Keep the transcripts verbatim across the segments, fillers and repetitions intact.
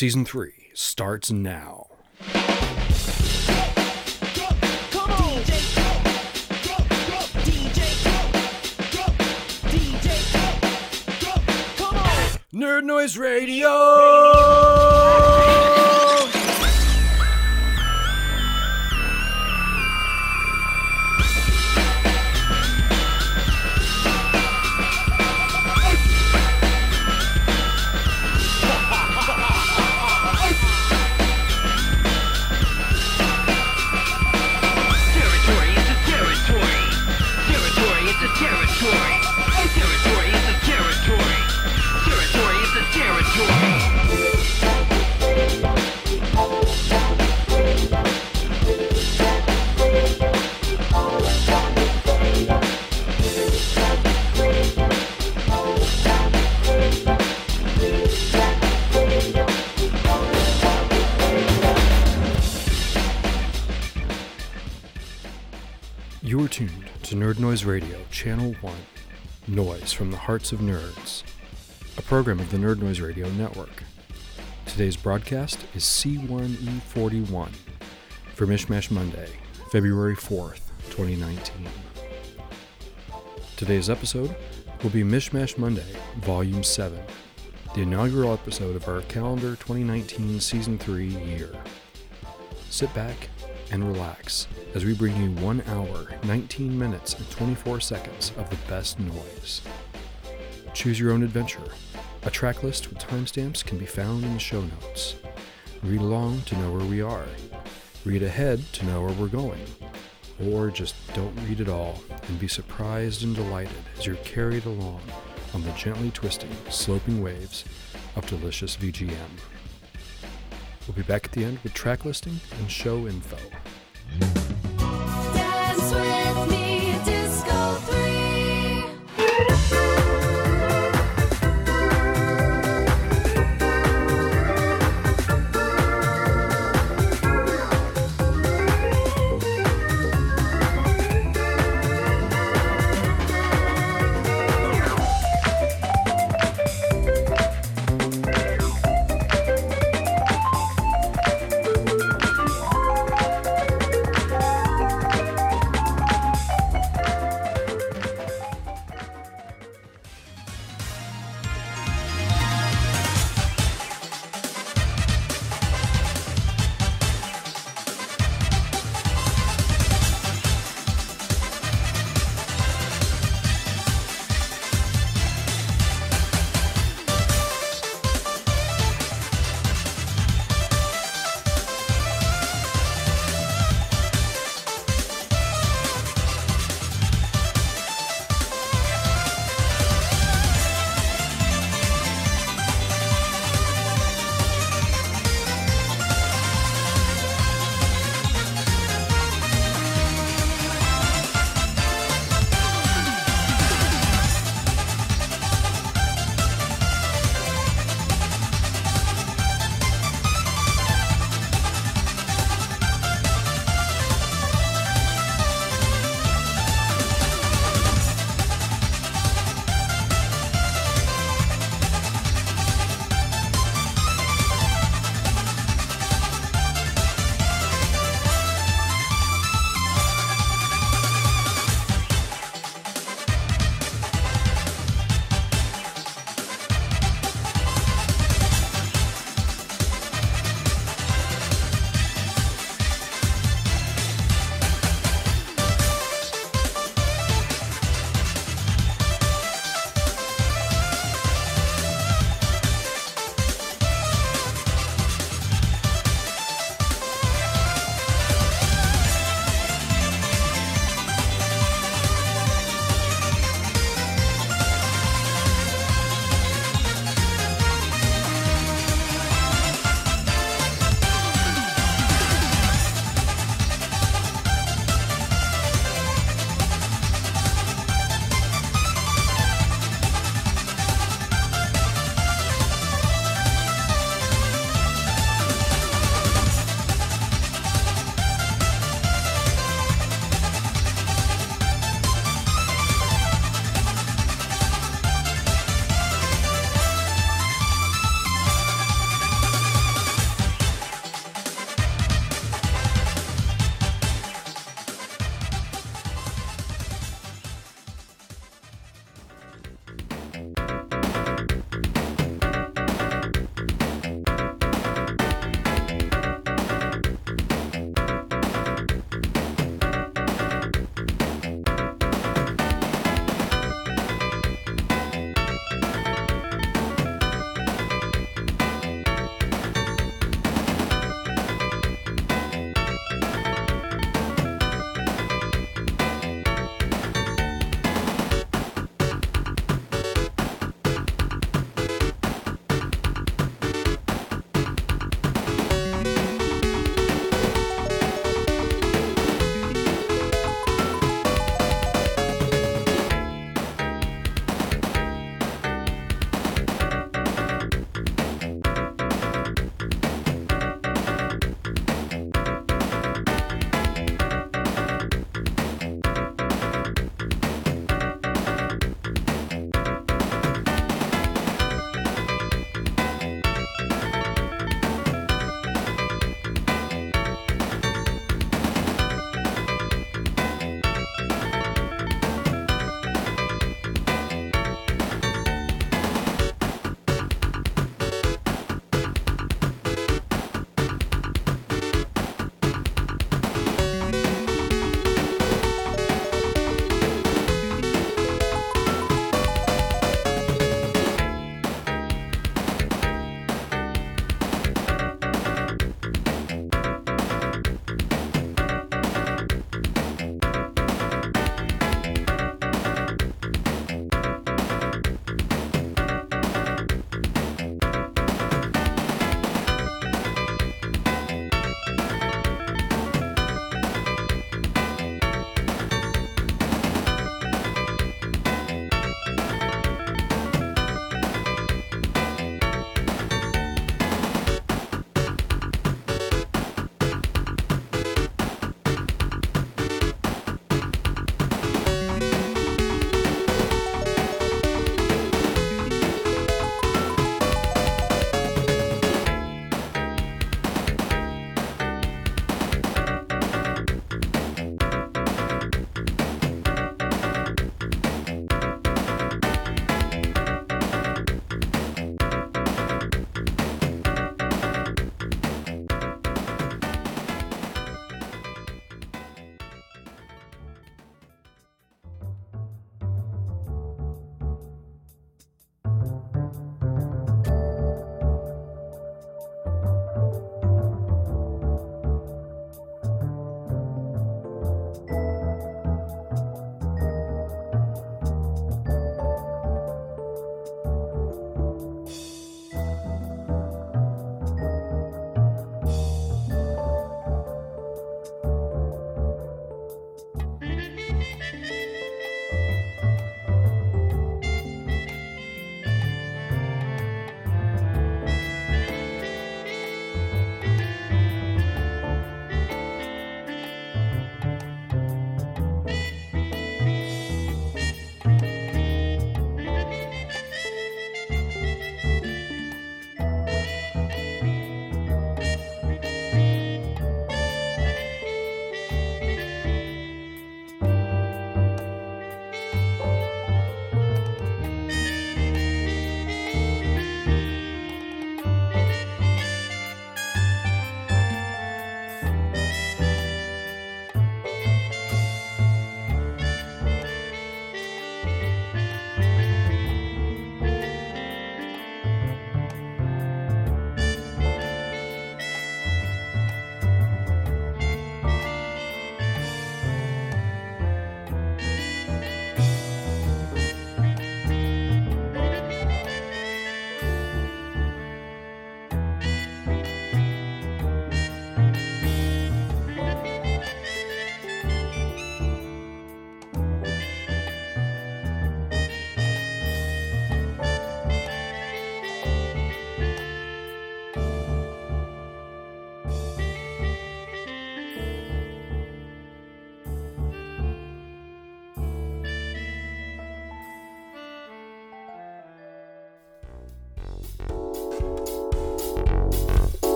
Season three starts now. Nerd Noise Radio! Territory is a territory. Territory is a territory. Territory is a territory. Territory is a territory. You are tuned to Nerd Noise Radio, Channel one, Noise from the Hearts of Nerds, a program of the Nerd Noise Radio Network. Today's broadcast is C one E forty-one for Mishmash Monday, February fourth, twenty nineteen. Today's episode will be Mishmash Monday, Volume seven, the inaugural episode of our calendar twenty nineteen Season three year. Sit back and relax as we bring you one hour, nineteen minutes, and twenty-four seconds of the best noise. Choose your own adventure. A track list with timestamps can be found in the show notes. Read along to know where we are. Read ahead to know where we're going. Or just don't read at all and be surprised and delighted as you're carried along on the gently twisting, sloping waves of delicious V G M. We'll be back at the end with track listing and show info. Dance with me, Disco three.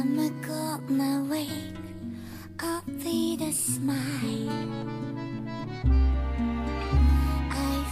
I'ma go my way, I'll lead a smile. I'm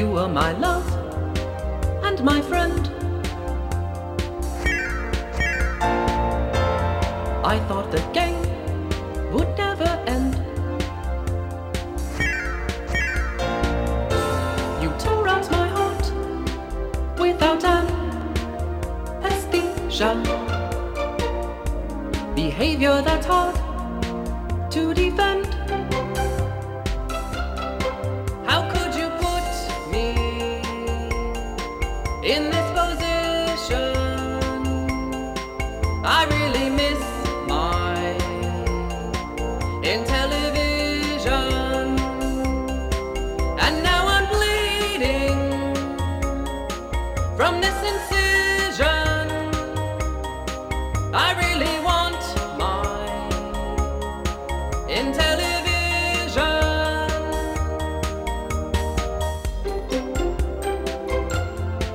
you were my love and my friend. I thought the game would never end. You tore out my heart without an anesthesia. Behavior that's hard to defend. How could you put me in this position? I really miss my Intellivision, and now I'm bleeding from this incision. I really want my Intellivision.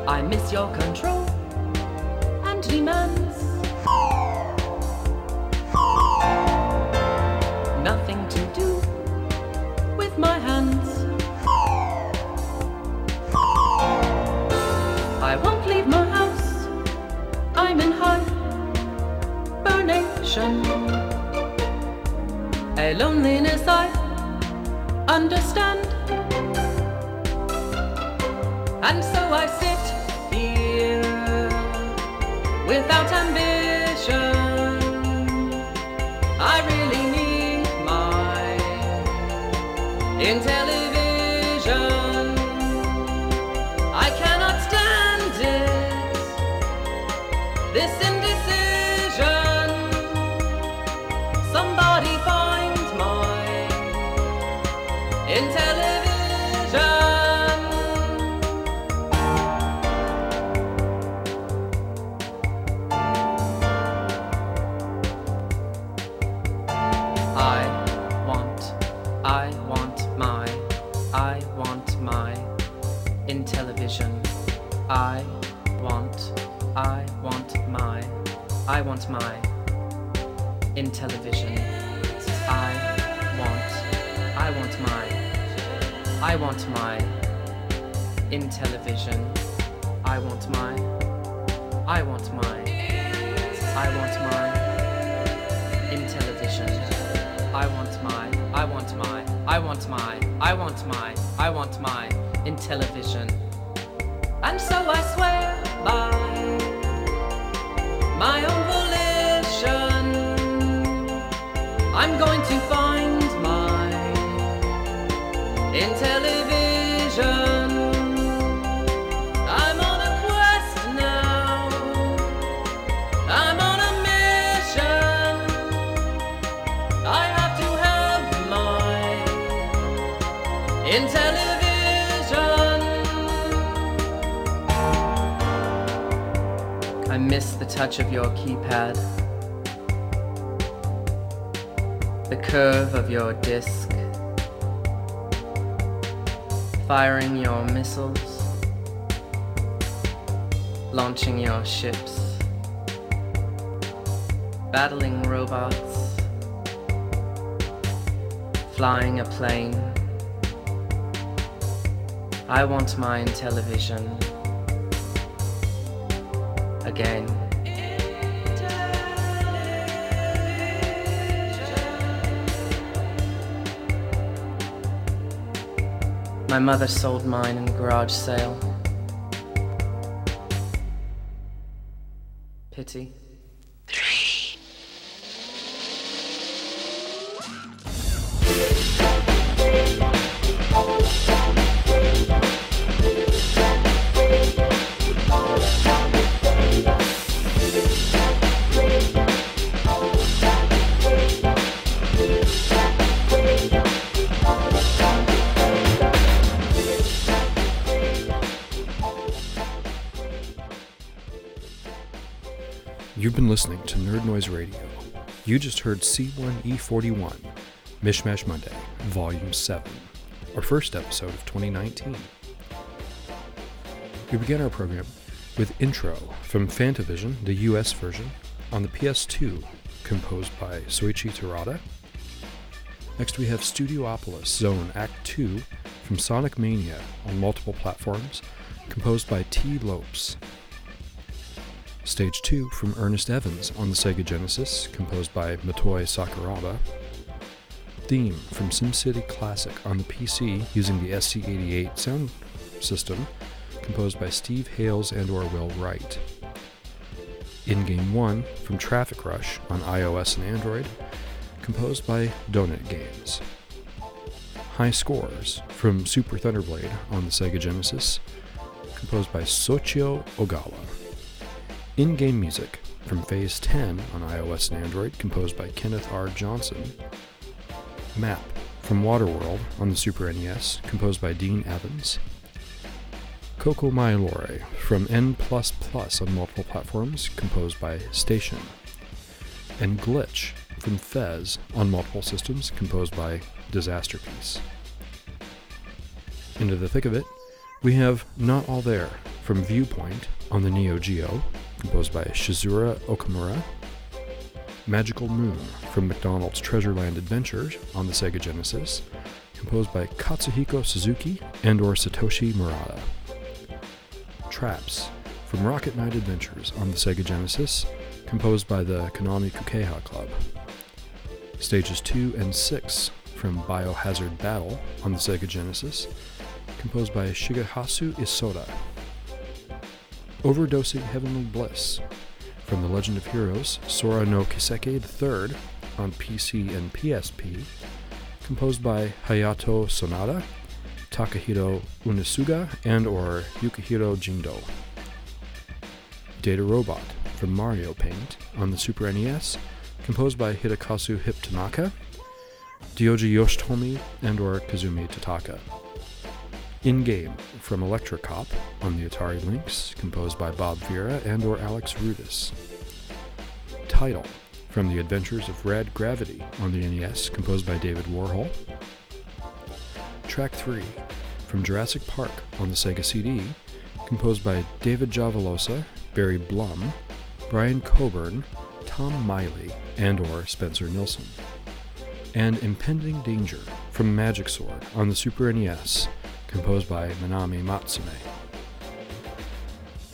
I miss your control and demands. Nothing to do with my hands. I won't leave my house. I'm in hibernation. A loneliness I understand. And so I sit here without ambition. I really need my Intellivision. I cannot stand it, this indecision. Somebody find my Intellivision. I want, I want my, I want my Intellivision. I want, I want my, I want my Intellivision. I want my, I want my, I want my Intellivision. I want my, I want my, I want my, I want my, I want my Intellivision. And so I swear by my own volition, I'm going to find my Intellivision. I'm on a quest now, I'm on a mission. I have to have my Intellivision. I miss the touch of your keypad, the curve of your disc, firing your missiles, launching your ships, battling robots, flying a plane. I want my Intellivision. Again. My mother sold mine in garage sale. Pity. Been listening to Nerd Noise Radio. You just heard C one E forty-one, Mishmash Monday, Volume seven, our first episode of twenty nineteen. We began our program with Intro from Fantavision, the U S version, on the P S two, composed by Soichi Terada. Next we have Studiopolis Zone Act two from Sonic Mania on multiple platforms, composed by T. Lopes. Stage two from Ernest Evans on the Sega Genesis, composed by Matoi Sakuraba. Theme from SimCity Classic on the P C using the S C eighty-eight sound system, composed by Steve Hales and or Will Wright. In-Game one from Traffic Rush on iOS and Android, composed by Donut Games. High Scores from Super Thunderblade on the Sega Genesis, composed by Sochio Ogawa. In-Game Music from Phase ten on iOS and Android, composed by Kenneth R. Johnson. Map from Waterworld on the Super N E S, composed by Dean Evans. Coco Myelore from N plus plus on multiple platforms, composed by Station. And Glitch from Fez on multiple systems, composed by Disasterpiece. Into the thick of it, we have Not All There from Viewpoint on the Neo Geo, composed by Shizura Okamura. Magical Moon from McDonald's Treasure Land Adventures on the Sega Genesis, composed by Katsuhiko Suzuki and or Satoshi Murata. Traps from Rocket Knight Adventures on the Sega Genesis, composed by the Konami Kukeha Club. Stages two and six from Biohazard Battle on the Sega Genesis, composed by Shigehasu Isoda. Overdosing Heavenly Bliss from The Legend of Heroes: Sora no Kiseki the third on P C and P S P, composed by Hayato Sonada, Takahiro Unisuga, and or Yukihiro Jindo. Data Robot from Mario Paint on the Super N E S, composed by Hidekazu Hip Tanaka, Ryoji Yoshitomi, and or Kazumi Totaka. In-Game from Electrocop on the Atari Lynx, composed by Bob Vera and or Alex Rudis. Title from The Adventures of Rad Gravity on the N E S, composed by David Warhol. Track three from Jurassic Park on the Sega C D, composed by David Javelosa, Barry Blum, Brian Coburn, Tom Miley, and or Spencer Nilsson. And Impending Danger from Magic Sword on the Super N E S, composed by Minami Matsume.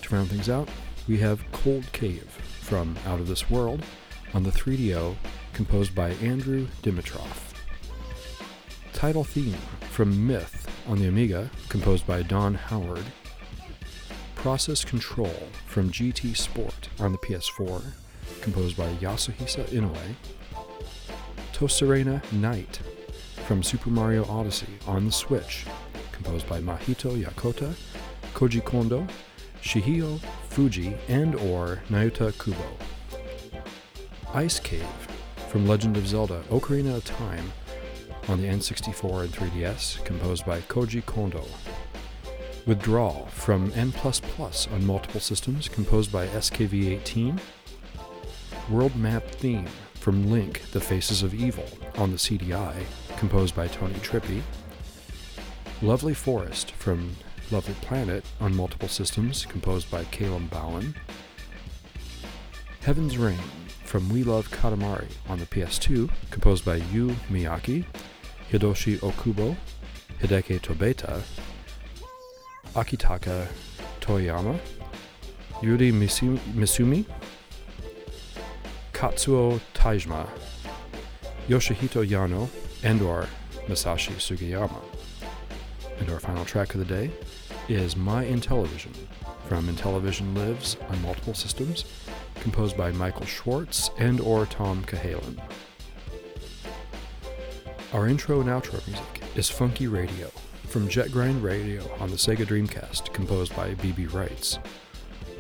To round things out, we have Cold Cave from Out of This World on the three D O, composed by Andrew Dimitrov. Title Theme from Myth on the Amiga, composed by Don Howard. Process Control from G T Sport on the P S four, composed by Yasuhisa Inoue. Tosirena Night from Super Mario Odyssey on the Switch, composed by Mahito Yakota, Koji Kondo, Shihio Fuji, and or Nayuta Kubo. Ice Cave from Legend of Zelda Ocarina of Time on the N sixty-four and three D S, composed by Koji Kondo. Withdrawal from N plus plus on multiple systems, composed by S K V eighteen. World Map Theme from Link, The Faces of Evil on the C D I, composed by Tony Trippi. Lovely Forest from Lovely Planet on multiple systems, composed by Caleb Bowen. Heaven's Rain from We Love Katamari on the P S two, composed by Yu Miyake, Hidoshi Okubo, Hideki Tobeta, Akitaka Toyama, Yuri Misumi, Katsuo Taijima, Yoshihito Yano, and or Masashi Sugiyama. And our final track of the day is My Intellivision from Intellivision Lives on multiple systems, composed by Michael Schwartz and or Tom Cahalan. Our intro and outro music is Funky Radio from JetGrind Radio on the Sega Dreamcast, composed by B B Wrights.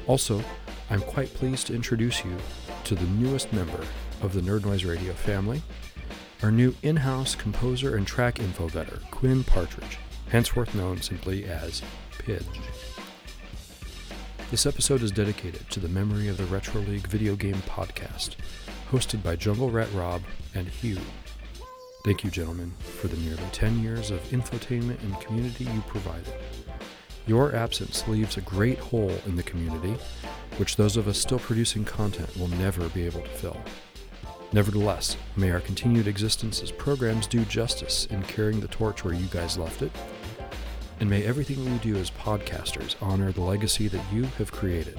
Also, I'm quite pleased to introduce you to the newest member of the Nerd Noise Radio family, our new in-house composer and track info vetter, Quinn Partridge, henceforth known simply as Pidge. This episode is dedicated to the memory of the Retro League video game podcast, hosted by Jungle Rat Rob and Hugh. Thank you, gentlemen, for the nearly ten years of infotainment and community you provided. Your absence leaves a great hole in the community, which those of us still producing content will never be able to fill. Nevertheless, may our continued existence as programs do justice in carrying the torch where you guys left it, and may everything we do as podcasters honor the legacy that you have created.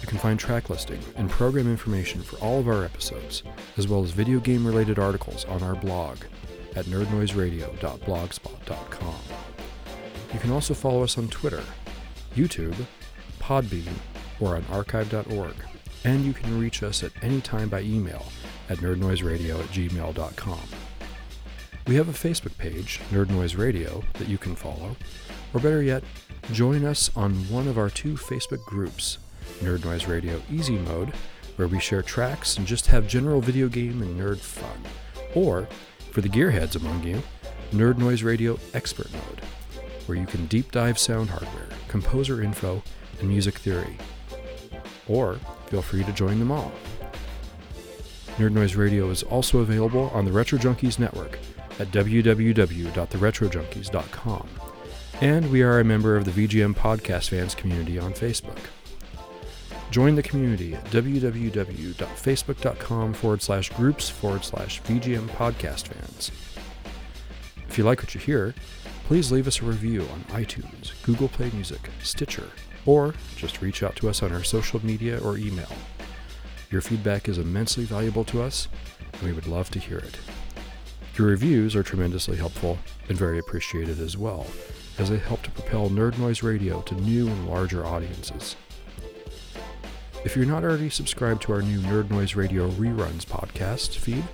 You can find track listing and program information for all of our episodes, as well as video game related articles on our blog at nerd noise radio dot blogspot dot com. You can also follow us on Twitter, YouTube, Podbean, or on archive dot org, and you can reach us at any time by email at nerd noise radio at gmail dot com. We have a Facebook page, Nerd Noise Radio, that you can follow, or better yet, join us on one of our two Facebook groups, Nerd Noise Radio Easy Mode, where we share tracks and just have general video game and nerd fun, or, for the gearheads among you, Nerd Noise Radio Expert Mode, where you can deep dive sound hardware, composer info, and music theory. Or feel free to join them all. Nerd Noise Radio is also available on the Retro Junkies Network at w w w dot the retro junkies dot com, and we are a member of the V G M Podcast Fans community on Facebook. Join the community at w w w dot facebook dot com forward slash groups forward slash V G M Podcast Fans. If you like what you hear, please leave us a review on iTunes, Google Play Music, Stitcher, or just reach out to us on our social media or email. Your feedback is immensely valuable to us, and we would love to hear it. Your reviews are tremendously helpful and very appreciated as well, as they help to propel Nerd Noise Radio to new and larger audiences. If you're not already subscribed to our new Nerd Noise Radio Reruns podcast feed,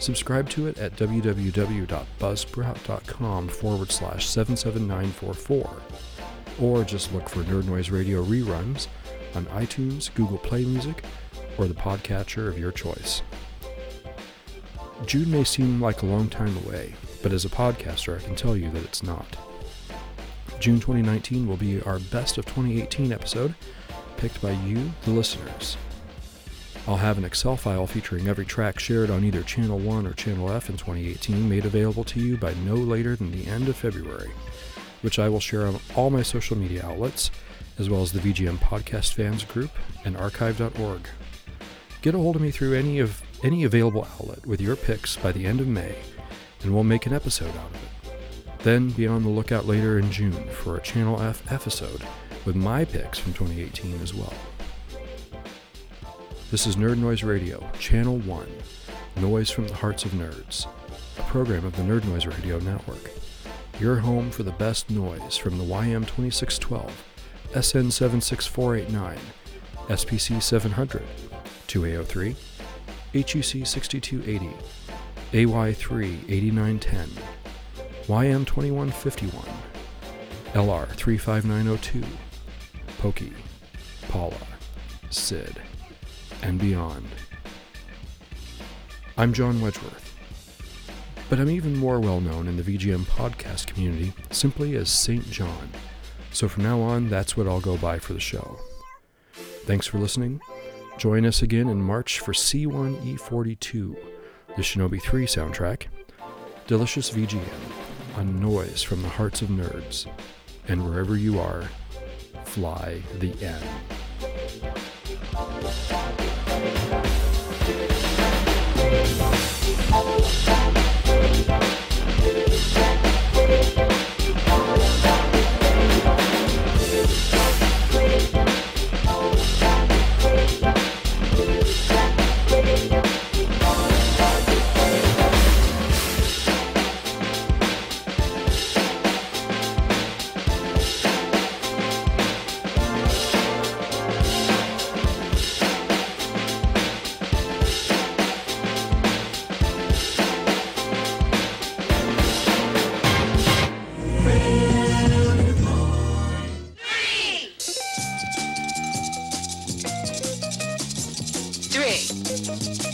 subscribe to it at w w w dot buzzsprout dot com forward slash seven seven nine four four, or just look for Nerd Noise Radio Reruns on iTunes, Google Play Music, or the podcatcher of your choice. June may seem like a long time away, but as a podcaster, I can tell you that it's not. June twenty nineteen will be our Best of twenty eighteen episode, picked by you, the listeners. I'll have an Excel file featuring every track shared on either Channel one or Channel F in twenty eighteen made available to you by no later than the end of February, which I will share on all my social media outlets, as well as the V G M Podcast Fans group and archive dot org. Get a hold of me through any of any available outlet with your picks by the end of May, and we'll make an episode out of it. Then be on the lookout later in June for a Channel F episode with my picks from twenty eighteen as well. This is Nerd Noise Radio, Channel one, Noise from the Hearts of Nerds, a program of the Nerd Noise Radio Network. Your home for the best noise from the Y M twenty-six twelve, S N seven six four eight nine, S P C seven hundred, two A zero three, H U C sixty-two eighty, A Y three eighty-nine ten, Y M twenty-one fifty-one, L R three five nine oh two, Pokey, Paula, Sid, and beyond. I'm John Wedgeworth, but I'm even more well known in the V G M podcast community simply as Saint John, so from now on that's what I'll go by for the show. Thanks for listening. Join us again in March for C one E forty-two, the Shinobi three soundtrack, Delicious V G M, on Noise from the Hearts of Nerds, and wherever you are, fly the N. Three.